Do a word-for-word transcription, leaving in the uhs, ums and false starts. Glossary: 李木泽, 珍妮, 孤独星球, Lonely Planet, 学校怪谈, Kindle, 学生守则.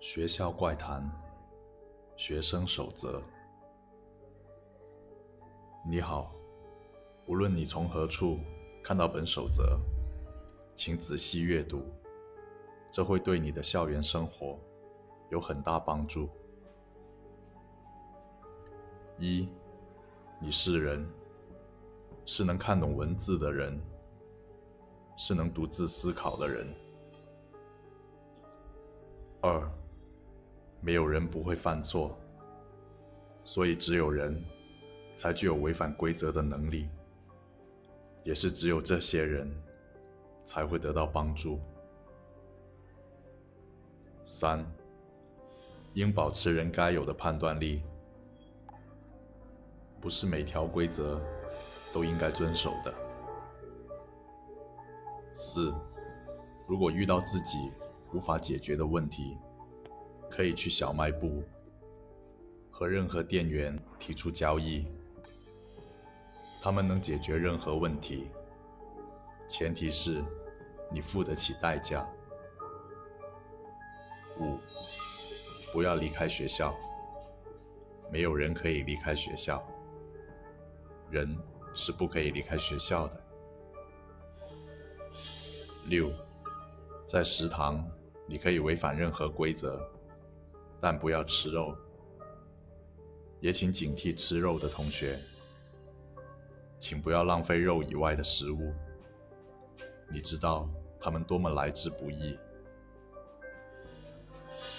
学校怪谈，学生守则。你好，无论你从何处看到本守则，请仔细阅读，这会对你的校园生活有很大帮助。一，你是人，是能看懂文字的人，是能独自思考的人。二，没有人不会犯错，所以只有人才具有违反规则的能力，也是只有这些人才会得到帮助。三，应保持人该有的判断力，不是每条规则都应该遵守的。四，如果遇到自己无法解决的问题，可以去小卖部和任何店员提出交易，他们能解决任何问题，前提是你付得起代价。五，不要离开学校，没有人可以离开学校，人是不可以离开学校的。六，在食堂你可以违反任何规则，但不要吃肉，也请警惕吃肉的同学，请不要浪费肉以外的食物，你知道他们多么来之不易。